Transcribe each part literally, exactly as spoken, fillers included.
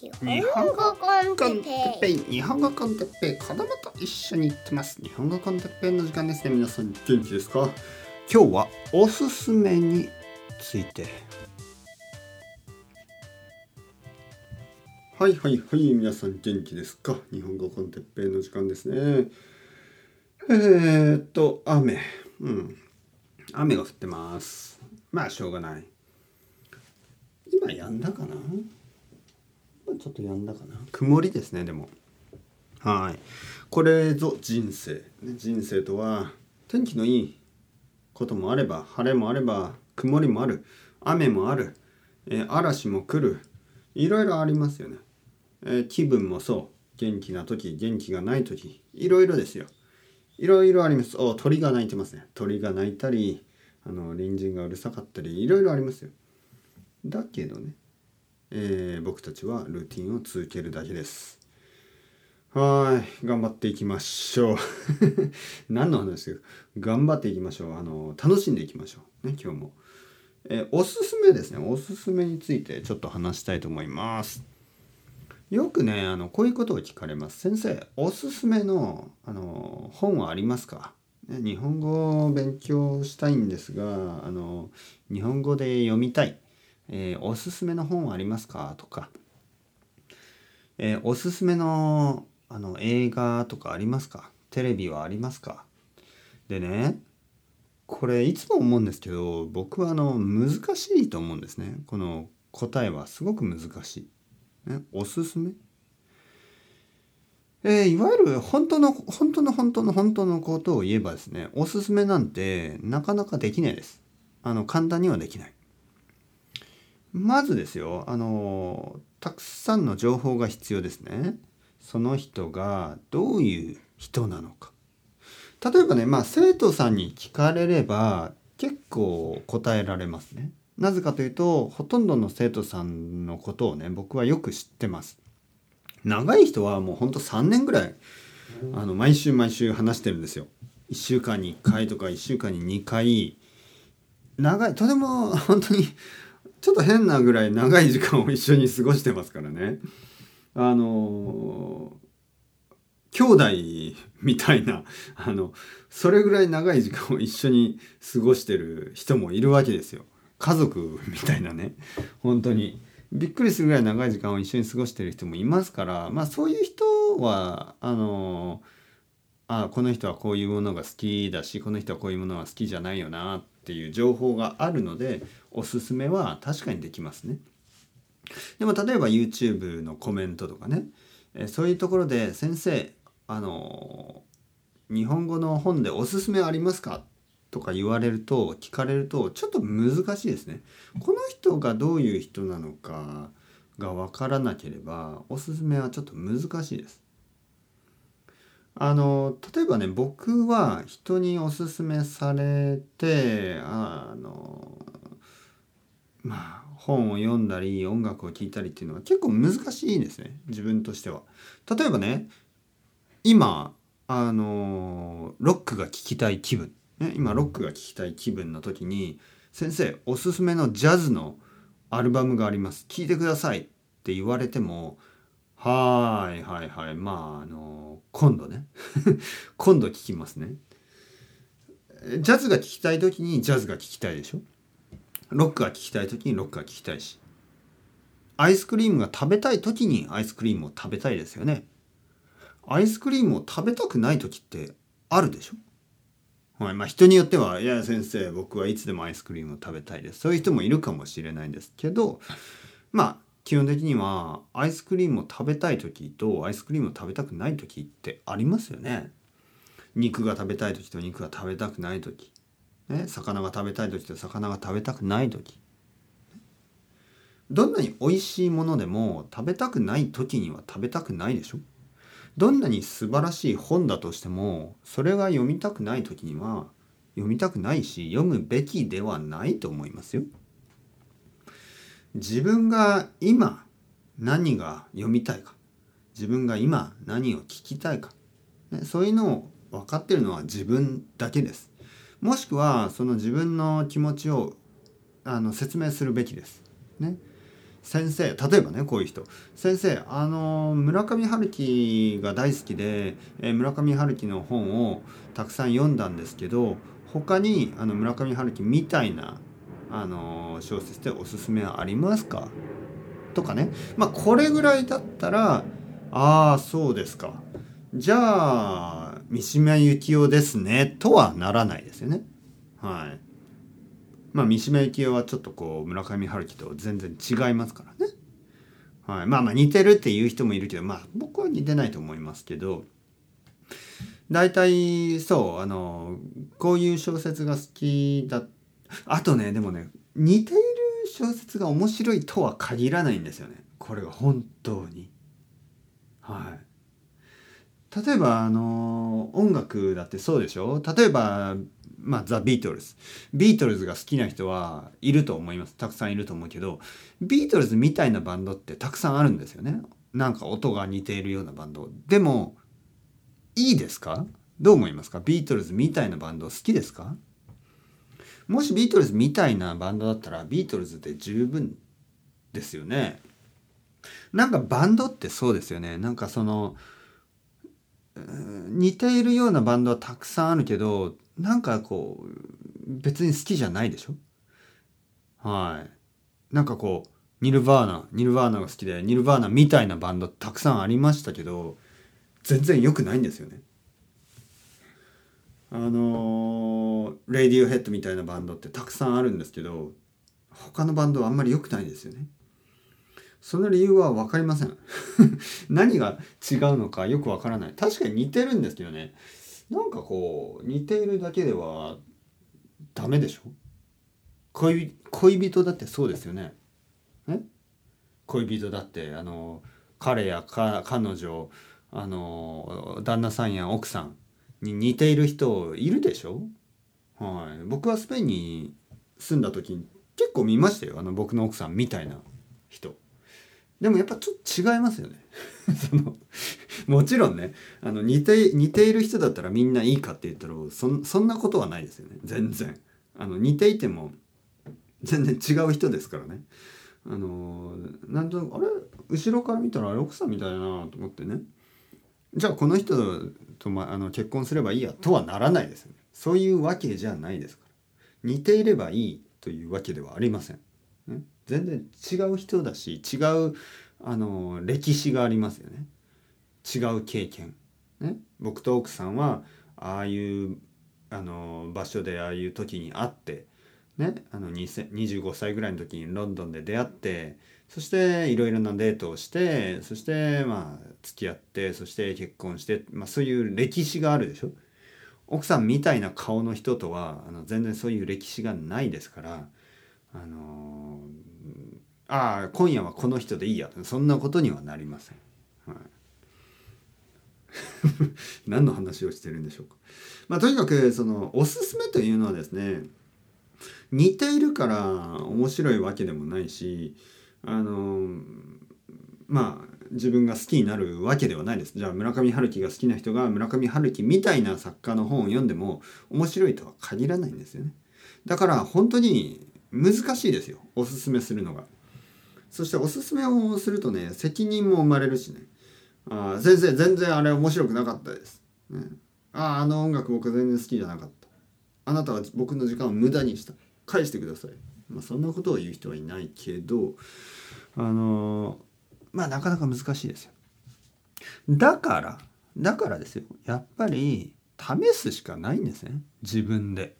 日本語コンテッペイ、日本語コンテッペイ、子供と一緒に行ってます。日本語コンテッペイの時間ですね。皆さん元気ですか？今日はおすすめについて。はいはいはい、皆さん元気ですか？日本語コンテッペイの時間ですね。えーっと雨、うん、雨が降ってます。まあしょうがない。今やんだかな、ちょっとやんだかな。曇りですね。でもはい、これぞ人生。人生とは天気のいいこともあれば、晴れもあれば、曇りもある、雨もある、えー、嵐も来る、いろいろありますよね、えー、気分もそう。元気な時、元気がない時、いろいろですよ。いろいろあります。お、鳥が鳴いてますね。鳥が鳴いたり、あの隣人がうるさかったり、いろいろありますよ。だけどね、えー、僕たちはルーティンを続けるだけです。はい、頑張っていきましょう何の話ですか？頑張っていきましょう。あの楽しんでいきましょうね。今日も、えー、おすすめですね。おすすめについてちょっと話したいと思います。よくね、あのこういうことを聞かれます。先生、おすすめの、あの本はありますか？ね、日本語を勉強したいんですが、あの日本語で読みたい、えー、おすすめの本はありますか？とか、えー、おすすめの、あの映画とかありますか？テレビはありますか？でね、これいつも思うんですけど、僕はあの難しいと思うんですね。この答えはすごく難しい、ね、おすすめ、えー、いわゆる本当の本当の本当の本当のことを言えばですね、おすすめなんてなかなかできないです。あの簡単にはできない。まずですよ、あのたくさんの情報が必要ですね。その人がどういう人なのか。例えばね、まあ生徒さんに聞かれれば結構答えられますね。なぜかというと、ほとんどの生徒さんのことをね、僕はよく知ってます。長い人はもうほんとさんねんぐらい、あの毎週毎週話してるんですよ。いっしゅうかんにいっかいとかいっしゅうかんににかい、長い、とても本当にちょっと変なぐらい長い時間を一緒に過ごしてますからね。あの兄弟みたいな、あのそれぐらい長い時間を一緒に過ごしてる人もいるわけですよ。家族みたいなね、本当にびっくりするぐらい長い時間を一緒に過ごしてる人もいますから、まあそういう人はあのあこの人はこういうものが好きだし、この人はこういうものは好きじゃないよなっていう情報があるので、おすすめは確かにできますね。でも例えば YouTube のコメントとかね、えそういうところで、先生、あの日本語の本でおすすめありますか？とか言われると、聞かれるとちょっと難しいですね。この人がどういう人なのかが分からなければ、おすすめはちょっと難しいです。あの例えばね、僕は人におすすめされて、あのまあ本を読んだり音楽を聴いたりっていうのは結構難しいですね、自分としては。例えばね、今あのロックが聴きたい気分、ね、今ロックが聴きたい気分の時に、先生おすすめのジャズのアルバムがあります、聴いてくださいって言われても、はいはいはい、まああの今度ね今度聴きますね。ジャズが聴きたい時にジャズが聴きたいでしょ、ロックが聴きたい時にロックが聴きたいし、アイスクリームが食べたい時にアイスクリームを食べたいですよね。アイスクリームを食べたくない時ってあるでしょ、はい、まあ人によっては、いや先生僕はいつでもアイスクリームを食べたいです、そういう人もいるかもしれないんですけど、まあ基本的にはアイスクリームを食べたい時とアイスクリームを食べたくない時ってありますよね。肉が食べたい時と肉が食べたくない時、ね、魚が食べたい時と魚が食べたくない時、どんなに美味しいものでも食べたくない時には食べたくないでしょ。どんなに素晴らしい本だとしても、それが読みたくない時には読みたくないし、読むべきではないと思いますよ。自分が今何が読みたいか、自分が今何を聞きたいか、ね、そういうのを分かっているのは自分だけです。もしくはその自分の気持ちをあの説明するべきです、ね、先生、例えばね、こういう人、先生、あの村上春樹が大好きで、えー、村上春樹の本をたくさん読んだんですけど、他にあの村上春樹みたいなあの小説でおすすめはありますかとかね、まあこれぐらいだったら、ああそうですか、じゃあ三島由紀夫ですねとはならないですよね。はい。まあ三島由紀夫はちょっとこう村上春樹と全然違いますからね。はい。まあまあ似てるっていう人もいるけど、まあ僕は似てないと思いますけど、大体そうあのこういう小説が好きだ。あとね、でもね、似ている小説が面白いとは限らないんですよね。これが本当に。はい。例えばあの音楽だってそうでしょ。例えばまあザ・ビートルズ、ビートルズが好きな人はいると思います。たくさんいると思うけど、ビートルズみたいなバンドってたくさんあるんですよね。なんか音が似ているようなバンド。でもいいですか？どう思いますか？ビートルズみたいなバンド好きですか？もしビートルズみたいなバンドだったらビートルズで十分ですよね。なんかバンドってそうですよね。なんかその似ているようなバンドはたくさんあるけど、なんかこう別に好きじゃないでしょ。はい。なんかこうニルバーナニルバーナが好きで、ニルバーナみたいなバンドたくさんありましたけど全然良くないんですよね。あのレディオヘッドみたいなバンドってたくさんあるんですけど他のバンドはあんまり良くないですよね。その理由は分かりません何が違うのかよく分からない。確かに似てるんですけどね、なんかこう似ているだけではダメでしょ。恋、恋人だってそうですよね。え？恋人だってあの彼やか彼女あの旦那さんや奥さんに似ている人いるでしょ。はい。僕はスペインに住んだ時に結構見ましたよ、あの僕の奥さんみたいな人。でもやっぱちょっと違いますよねそのもちろんね、あの似て似ている人だったらみんないいかって言ったら そ, そんなことはないですよね。全然あの似ていても全然違う人ですからね。あのなんとあれ後ろから見たらあれ奥さんみたいだなと思ってね、じゃあこの人と、ま、あの結婚すればいいやとはならないですよね。そういうわけじゃないですから。似ていればいいというわけではありません、ね。全然違う人だし、違うあの歴史がありますよね。違う経験、ね、僕と奥さんはああいうあの場所でああいう時に会って、ね、あのにじゅうごさいぐらいの時にロンドンで出会って、そしていろいろなデートをして、そしてまあ付き合って、そして結婚して、まあ、そういう歴史があるでしょ。奥さんみたいな顔の人とはあの全然そういう歴史がないですから、あのー、ああ今夜はこの人でいいや、そんなことにはなりません、はい何の話をしてるんでしょうか。まあとにかくそのおすすめというのはですね、似ているから面白いわけでもないし、あのー、まあ自分が好きになるわけではないです。じゃあ村上春樹が好きな人が村上春樹みたいな作家の本を読んでも面白いとは限らないんですよね。だから本当に難しいですよ、おすすめするのが。そしておすすめをするとね、責任も生まれるしね。ああ先生全然あれ面白くなかったです、ね、あああの音楽僕全然好きじゃなかった、あなたは僕の時間を無駄にした、返してください、まあ、そんなことを言う人はいないけど、あのー、まあなかなか難しいですよ。だからだからですよ、やっぱり試すしかないんですね、自分で。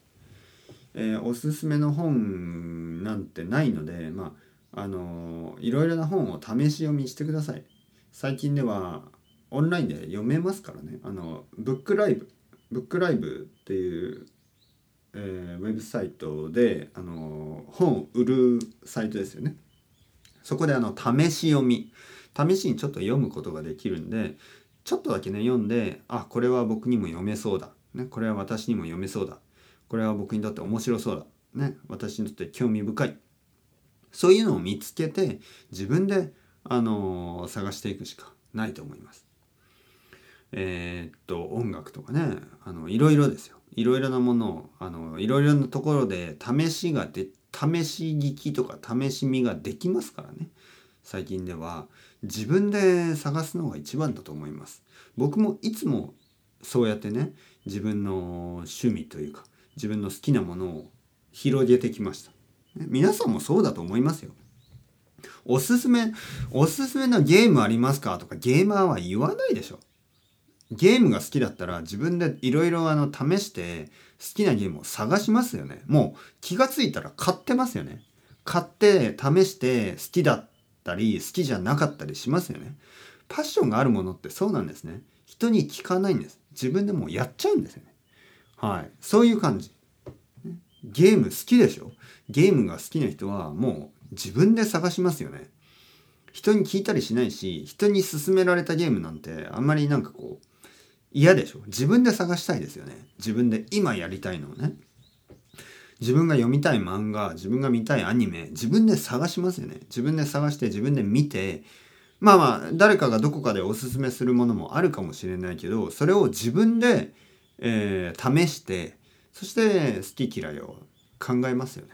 えー、おすすめの本なんてないので、まああのー、いろいろな本を試し読みしてください。最近ではオンラインで読めますからね。あのブックライブブックライブっていう、えー、ウェブサイトで、あのー、本を売るサイトですよね。そこであの試し読み試しにちょっと読むことができるんで、ちょっとだけね読んで、あこれは僕にも読めそうだ、ね、これは私にも読めそうだ、これは僕にとって面白そうだ、ね、私にとって興味深い、そういうのを見つけて自分で、あのー、探していくしかないと思います。えー、っと音楽とかね、あのいろいろですよ。いろいろなものを、あのいろいろなところで試しがで試し聞きとか試し見ができますからね。最近では自分で探すのが一番だと思います。僕もいつもそうやってね、自分の趣味というか自分の好きなものを広げてきました。皆さんもそうだと思いますよ。おすすめおすすめのゲームありますかとかゲーマーは言わないでしょ。ゲームが好きだったら自分でいろいろあの試して好きなゲームを探しますよね。もう気がついたら買ってますよね。買って試して好きだったり好きじゃなかったりしますよね。パッションがあるものってそうなんですね。人に聞かないんです。自分でもうやっちゃうんですよね。はい、そういう感じ。ゲーム好きでしょ。ゲームが好きな人はもう自分で探しますよね。人に聞いたりしないし、人に勧められたゲームなんてあんまりなんかこう嫌でしょ。自分で探したいですよね。自分で今やりたいのをね。自分が読みたい漫画、自分が見たいアニメ、自分で探しますよね。自分で探して自分で見て、まあまあ誰かがどこかでおすすめするものもあるかもしれないけど、それを自分で、えー、試して、そして好き嫌いを考えますよ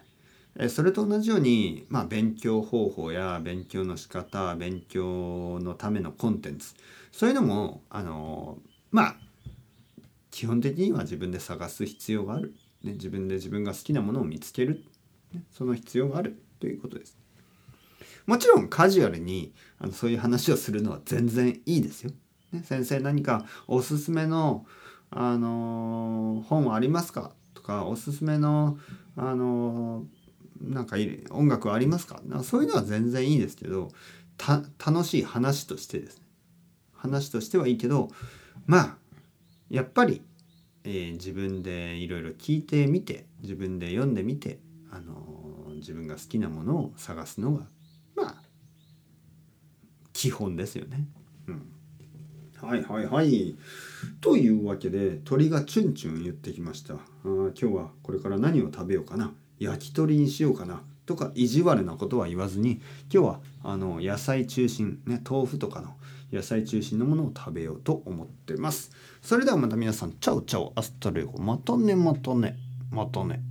ね。それと同じように、まあ、勉強方法や勉強の仕方、勉強のためのコンテンツ、そういうのもあのまあ基本的には自分で探す必要がある、ね、自分で自分が好きなものを見つける、ね、その必要があるということです。もちろんカジュアルにあのそういう話をするのは全然いいですよ、ね、先生何かおすすめの、あのー、本ありますかとかおすすめの、あのーなんか音楽ありますか？そういうのは全然いいですけど、た楽しい話としてですね、話としてはいいけど、まあやっぱり、えー、自分でいろいろ聞いてみて、自分で読んでみて、あのー、自分が好きなものを探すのがまあ基本ですよね、うん、はいはいはいというわけで鳥がチュンチュン言ってきました。あ今日はこれから何を食べようかな、焼き鳥にしようかなとか意地悪なことは言わずに、今日はあの野菜中心、ね、豆腐とかの野菜中心のものを食べようと思ってます。それではまた皆さん、チャオチャオ、アスタレゴ、またねまたねまたね。